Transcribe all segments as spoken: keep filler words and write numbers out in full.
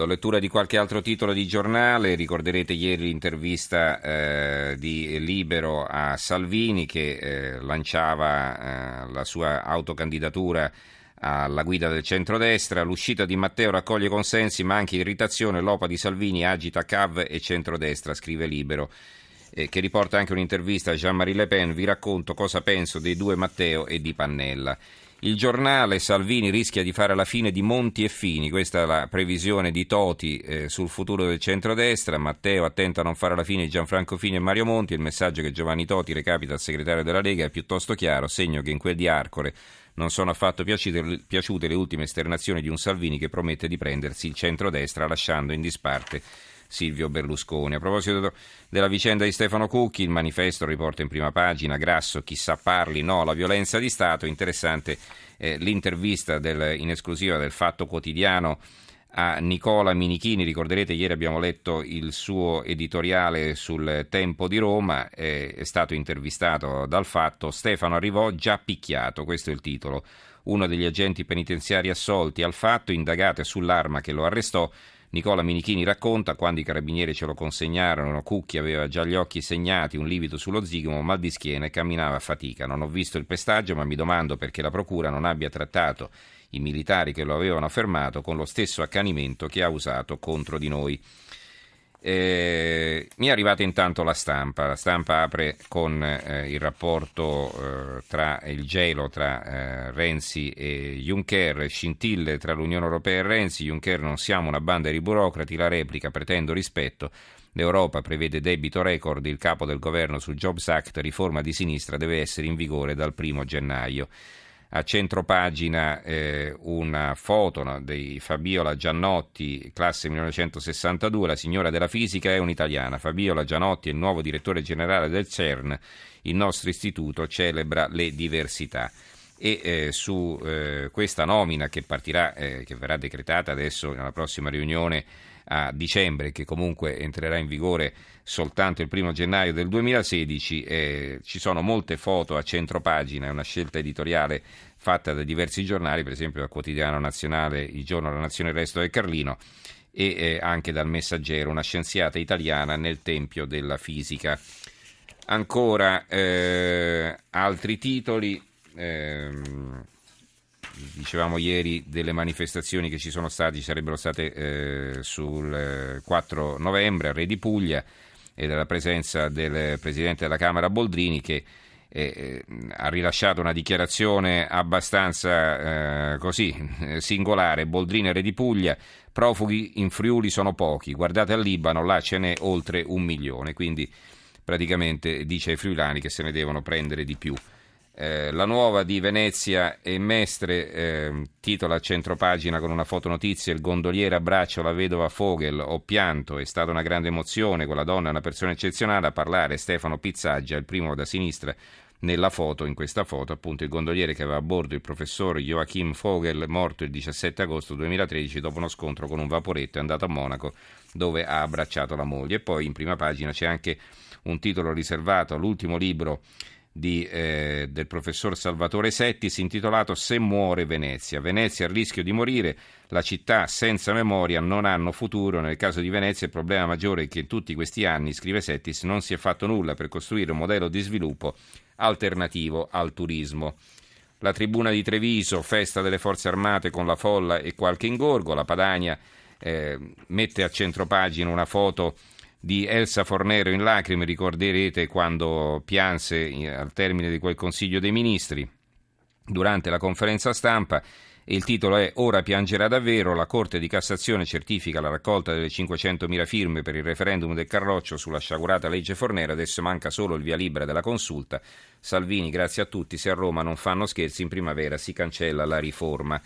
d'accordo. Lettura di qualche altro titolo di giornale. Ricorderete ieri l'intervista eh, di Libero a Salvini che eh, lanciava eh, la sua autocandidatura alla guida del centrodestra. L'uscita di Matteo raccoglie consensi ma anche irritazione, l'opa di Salvini agita C A V e centrodestra, scrive Libero, eh, che riporta anche un'intervista a Jean-Marie Le Pen. Vi racconto cosa penso dei due Matteo e di Pannella. Il giornale: Salvini rischia di fare la fine di Monti e Fini, questa è la previsione di Toti eh, sul futuro del centrodestra. Matteo attenta a non fare la fine di Gianfranco Fini e Mario Monti. Il messaggio che Giovanni Toti recapita al segretario della Lega è piuttosto chiaro, segno che in quel di Arcore non sono affatto piaciute, piaciute le ultime esternazioni di un Salvini che promette di prendersi il centrodestra lasciando in disparte Silvio Berlusconi. A proposito della vicenda di Stefano Cucchi, il Manifesto riporta in prima pagina: Grasso, chissà parli, no alla violenza di Stato. Interessante eh, l'intervista del, in esclusiva del Fatto Quotidiano a Nicola Minichini. Ricorderete ieri abbiamo letto il suo editoriale sul Tempo di Roma, eh, è stato intervistato dal Fatto. Stefano arrivò già picchiato, questo è il titolo. Uno degli agenti penitenziari assolti al Fatto, indagato sull'arma che lo arrestò. Nicola Minichini racconta: quando i carabinieri ce lo consegnarono, Cucchi aveva già gli occhi segnati, un livido sullo zigomo, mal di schiena e camminava a fatica. Non ho visto il pestaggio, ma mi domando perché la procura non abbia trattato i militari che lo avevano fermato con lo stesso accanimento che ha usato contro di noi. Eh, mi è arrivata intanto la stampa. La stampa apre con eh, il rapporto eh, tra il gelo tra eh, Renzi e Juncker, scintille tra l'Unione Europea e Renzi. Juncker: non siamo una banda di burocrati, la replica, pretendo rispetto. L'Europa prevede debito record, il capo del governo sul Jobs Act, riforma di sinistra deve essere in vigore dal primo gennaio. A centropagina eh, una foto no, di Fabiola Gianotti, classe millenovecentosessantadue, la signora della fisica è un'italiana. Fabiola Gianotti è il nuovo direttore generale del CERN, il nostro istituto celebra le diversità. E eh, su eh, questa nomina che partirà, eh, che verrà decretata adesso nella prossima riunione a dicembre, che comunque entrerà in vigore soltanto il primo gennaio del duemilasedici, eh, ci sono molte foto a centropagina. È una scelta editoriale fatta da diversi giornali, per esempio dal Quotidiano Nazionale, Il Giorno, La Nazione, Il Resto del Carlino e eh, anche dal Messaggero: una scienziata italiana nel tempio della fisica. Ancora eh, altri titoli. Eh, dicevamo ieri delle manifestazioni che ci sono state, ci sarebbero state eh, sul quattro novembre a Re di Puglia, e della presenza del Presidente della Camera Boldrini che eh, ha rilasciato una dichiarazione abbastanza eh, così singolare. Boldrini a Re di Puglia: profughi in Friuli sono pochi, guardate al Libano, là ce n'è oltre un milione. Quindi praticamente dice ai friulani che se ne devono prendere di più. Eh, la Nuova di Venezia e Mestre eh, titola a centropagina con una fotonotizia: il gondoliere abbraccia la vedova Fogel, ho pianto, è stata una grande emozione, quella donna è una persona eccezionale, a parlare Stefano Pizzaggia, il primo da sinistra nella foto. In questa foto appunto il gondoliere che aveva a bordo il professor Joachim Fogel, morto il diciassette agosto duemilatredici dopo uno scontro con un vaporetto, è andato a Monaco dove ha abbracciato la moglie. E poi in prima pagina c'è anche un titolo riservato all'ultimo libro Di, eh, del professor Salvatore Settis, intitolato Se muore Venezia. Venezia a rischio di morire, la città senza memoria non hanno futuro. Nel caso di Venezia il problema maggiore è che in tutti questi anni, scrive Settis, non si è fatto nulla per costruire un modello di sviluppo alternativo al turismo. La Tribuna di Treviso: festa delle forze armate con la folla e qualche ingorgo. La Padania eh, mette a centropagina una foto di Elsa Fornero in lacrime, ricorderete quando pianse al termine di quel Consiglio dei Ministri durante la conferenza stampa, e il titolo è Ora piangerà davvero, la Corte di Cassazione certifica la raccolta delle cinquecentomila firme per il referendum del Carroccio sulla sciagurata legge Fornero, adesso manca solo il via libera della consulta. Salvini: grazie a tutti, se a Roma non fanno scherzi in primavera si cancella la riforma.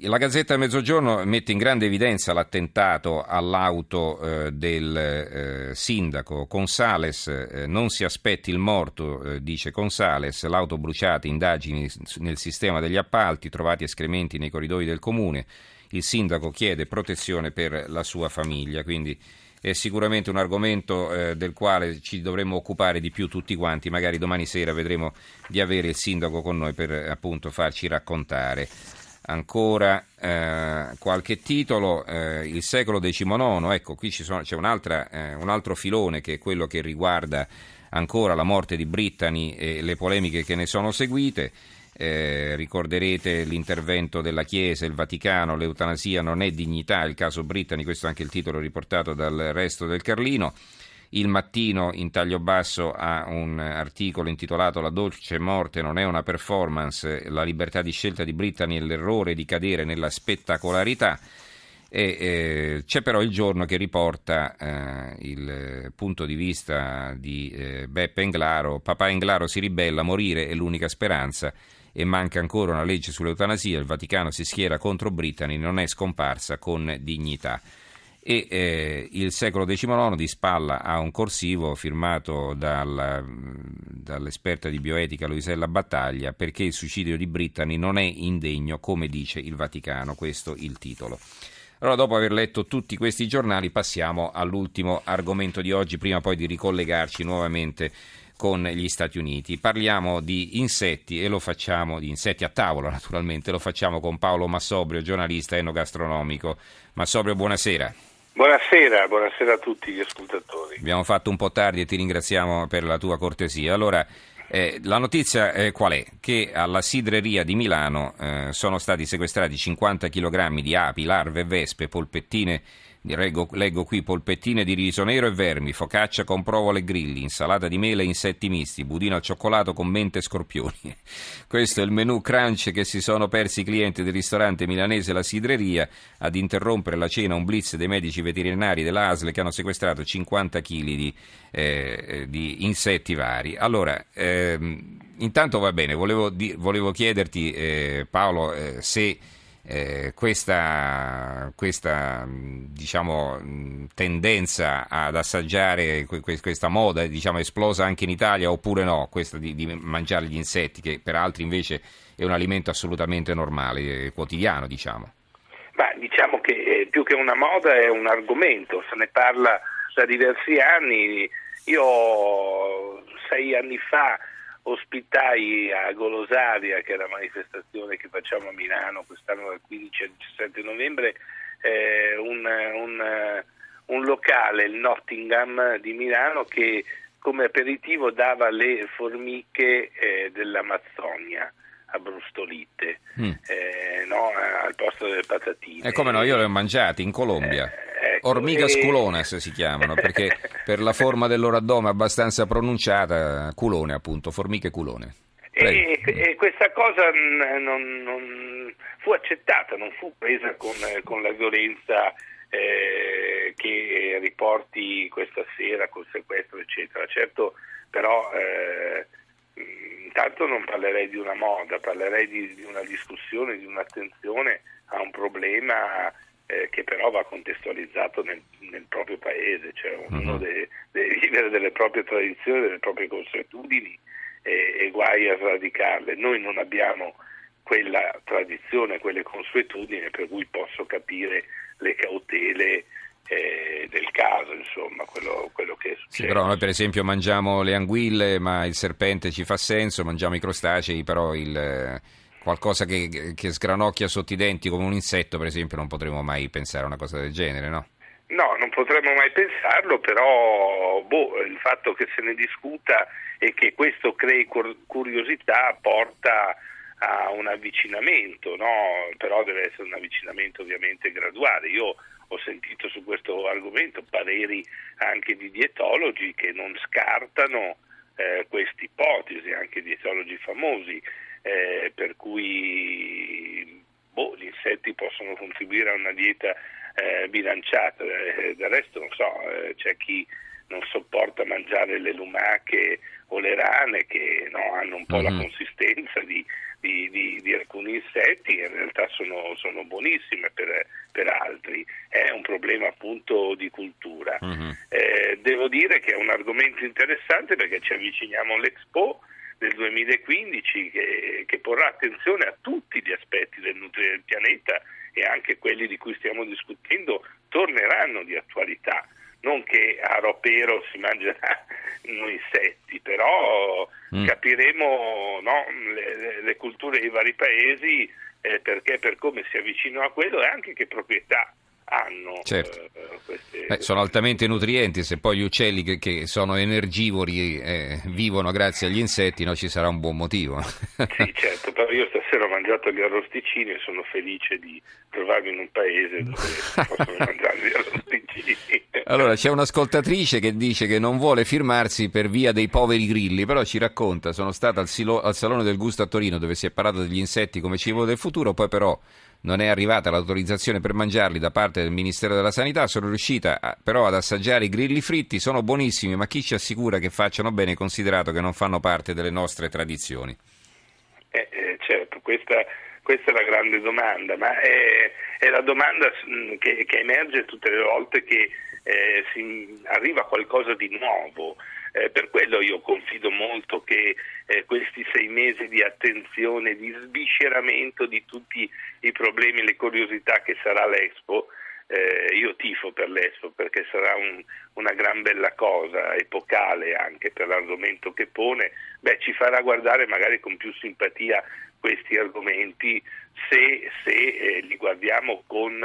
La Gazzetta del Mezzogiorno mette in grande evidenza l'attentato all'auto eh, del eh, sindaco Consales. Eh, non si aspetti il morto, eh, dice Consales, l'auto bruciata, indagini nel sistema degli appalti, trovati escrementi nei corridoi del comune, il sindaco chiede protezione per la sua famiglia. Quindi è sicuramente un argomento eh, del quale ci dovremmo occupare di più tutti quanti, magari domani sera vedremo di avere il sindaco con noi per appunto farci raccontare. Ancora eh, qualche titolo, eh, il secolo decimonono, ecco qui ci sono, c'è un'altra, eh, un altro filone che è quello che riguarda ancora la morte di Brittany e le polemiche che ne sono seguite. Eh, ricorderete l'intervento della Chiesa, il Vaticano, l'eutanasia non è dignità, il caso Brittany, questo è anche il titolo riportato dal Resto del Carlino. Il Mattino in taglio basso ha un articolo intitolato La dolce morte non è una performance, la libertà di scelta di Brittany e l'errore di cadere nella spettacolarità, e eh, c'è però Il Giorno che riporta eh, il punto di vista di eh, Beppe Englaro. Papà Englaro si ribella, morire è l'unica speranza e manca ancora una legge sull'eutanasia, il Vaticano si schiera contro Brittany, non è scomparsa con dignità. E eh, il secolo decimonono di spalla ha un corsivo firmato dal, dall'esperta di bioetica Luisella Battaglia, perché il suicidio di Brittany non è indegno come dice il Vaticano, questo il titolo. Allora, dopo aver letto tutti questi giornali, passiamo all'ultimo argomento di oggi prima poi di ricollegarci nuovamente con gli Stati Uniti. Parliamo di insetti e lo facciamo, di insetti a tavola naturalmente, lo facciamo con Paolo Massobrio, giornalista enogastronomico. Massobrio, buonasera. Buonasera, buonasera a tutti gli ascoltatori. Abbiamo fatto un po' tardi e ti ringraziamo per la tua cortesia. Allora, eh, la notizia eh, qual è? Che alla Sidreria di Milano eh, sono stati sequestrati cinquanta chilogrammi di api, larve, vespe, polpettine, leggo, leggo qui polpettine di riso nero e vermi, focaccia con provole e grilli, insalata di mele e insetti misti, budino al cioccolato con mente e scorpioni. Questo è il menù crunch che si sono persi i clienti del ristorante milanese La Sidreria. Ad interrompere la cena un blitz dei medici veterinari della A S L che hanno sequestrato cinquanta chilogrammi di, eh, di insetti vari. Allora, ehm, intanto va bene, volevo, di, volevo chiederti eh, Paolo eh, se Eh, questa, questa diciamo, tendenza ad assaggiare, questa moda diciamo, esplosa anche in Italia oppure no, questa di, di mangiare gli insetti, che per altri invece è un alimento assolutamente normale, quotidiano diciamo. Ma diciamo che eh, più che una moda è un argomento, se ne parla da diversi anni. Io sei anni fa ospitai a Golosaria, che è la manifestazione che facciamo a Milano quest'anno dal quindici al diciassette novembre, eh, un, un, un locale, il Nottingham di Milano, che come aperitivo dava le formiche eh, dell'Amazzonia abbrustolite mm. eh, no, al posto delle patatine. E come no, io le ho mangiate in Colombia. Eh, Ecco, Ormigas culonas e... si chiamano, perché per la forma del loro addome abbastanza pronunciata, culone appunto, formiche culone. E, e questa cosa non, non fu accettata, non fu presa con, con la violenza eh, che riporti questa sera col sequestro eccetera. Certo, però eh, intanto non parlerei di una moda, parlerei di, di una discussione, di un'attenzione a un problema Eh, che però va contestualizzato nel, nel proprio paese, cioè uno deve vivere delle proprie tradizioni, delle proprie consuetudini e, e guai a sradicarle. Noi non abbiamo quella tradizione, quelle consuetudini, per cui posso capire le cautele eh, del caso, insomma, quello, quello che è successo. Sì, però noi per esempio mangiamo le anguille, ma il serpente ci fa senso, mangiamo i crostacei, però il... qualcosa che, che sgranocchia sotto i denti come un insetto, per esempio, non potremmo mai pensare a una cosa del genere, no? No, non potremmo mai pensarlo, però boh, il fatto che se ne discuta e che questo crei curiosità porta a un avvicinamento, no? Però deve essere un avvicinamento ovviamente graduale. Io ho sentito su questo argomento pareri anche di dietologi che non scartano eh, questa ipotesi, anche dietologi famosi. Eh, per cui boh, gli insetti possono contribuire a una dieta eh, bilanciata, eh, del resto non so, eh, c'è chi non sopporta mangiare le lumache o le rane che no, hanno un po' mm-hmm. la consistenza di, di, di, di alcuni insetti, in realtà sono, sono buonissime per, per altri, è un problema appunto di cultura. Mm-hmm. Eh, devo dire che è un argomento interessante perché ci avviciniamo all'Expo del duemilaquindici che, che porrà attenzione a tutti gli aspetti del nutrire il pianeta, e anche quelli di cui stiamo discutendo torneranno di attualità, non che a ropero si mangeranno insetti, però mm. capiremo no, le, le culture dei vari paesi eh, perché per come si avvicinano a quello e anche che proprietà hanno. Certo. eh, queste... Beh, sono altamente nutrienti, se poi gli uccelli che, che sono energivori eh, vivono grazie agli insetti, no, ci sarà un buon motivo. Sì, certo, però io stasera ho mangiato gli arrosticini e sono felice di trovarmi in un paese dove possono mangiare gli arrosticini. Allora, c'è un'ascoltatrice che dice che non vuole firmarsi per via dei poveri grilli, però ci racconta: sono stata al, silo- al Salone del Gusto a Torino, dove si è parlato degli insetti come cibo del futuro, poi però non è arrivata l'autorizzazione per mangiarli da parte del Ministero della Sanità, sono riuscita a, però ad assaggiare i grilli fritti, sono buonissimi, ma chi ci assicura che facciano bene considerato che non fanno parte delle nostre tradizioni? Eh, eh, certo, questa, questa è la grande domanda, ma è, è la domanda che, che emerge tutte le volte che eh, si arriva a qualcosa di nuovo. Eh, per quello io confido molto che eh, questi sei mesi di attenzione, di svisceramento di tutti i problemi e le curiosità che sarà l'Expo, eh, io tifo per l'Expo perché sarà un, una gran bella cosa, epocale anche per l'argomento che pone, beh, ci farà guardare magari con più simpatia questi argomenti se, se eh, li guardiamo con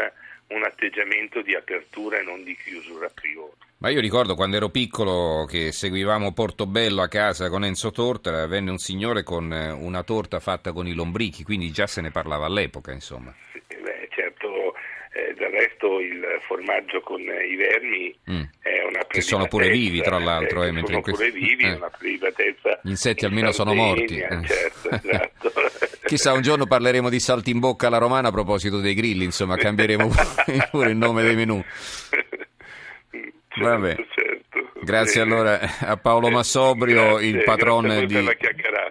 un atteggiamento di apertura e non di chiusura priori. Ma io ricordo quando ero piccolo che seguivamo Portobello a casa con Enzo Torta, venne un signore con una torta fatta con i lombrichi, quindi già se ne parlava all'epoca, insomma. Sì, beh, certo, eh, del resto il formaggio con i vermi mm. è una che sono pure vivi, tra l'altro. Eh, eh, mentre sono questi... pure vivi, eh. Una privatezza. Gli insetti in almeno Sardegna, sono morti. Eh. Certo, esatto. Chissà, un giorno parleremo di saltimbocca alla romana a proposito dei grilli, insomma, cambieremo pure il nome dei menù. Vabbè. Certo. Grazie, bene. Allora a Paolo Massobrio, grazie, il patrono di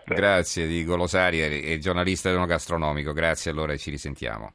grazie di Golosaria e giornalista enogastronomico. Grazie allora e ci risentiamo.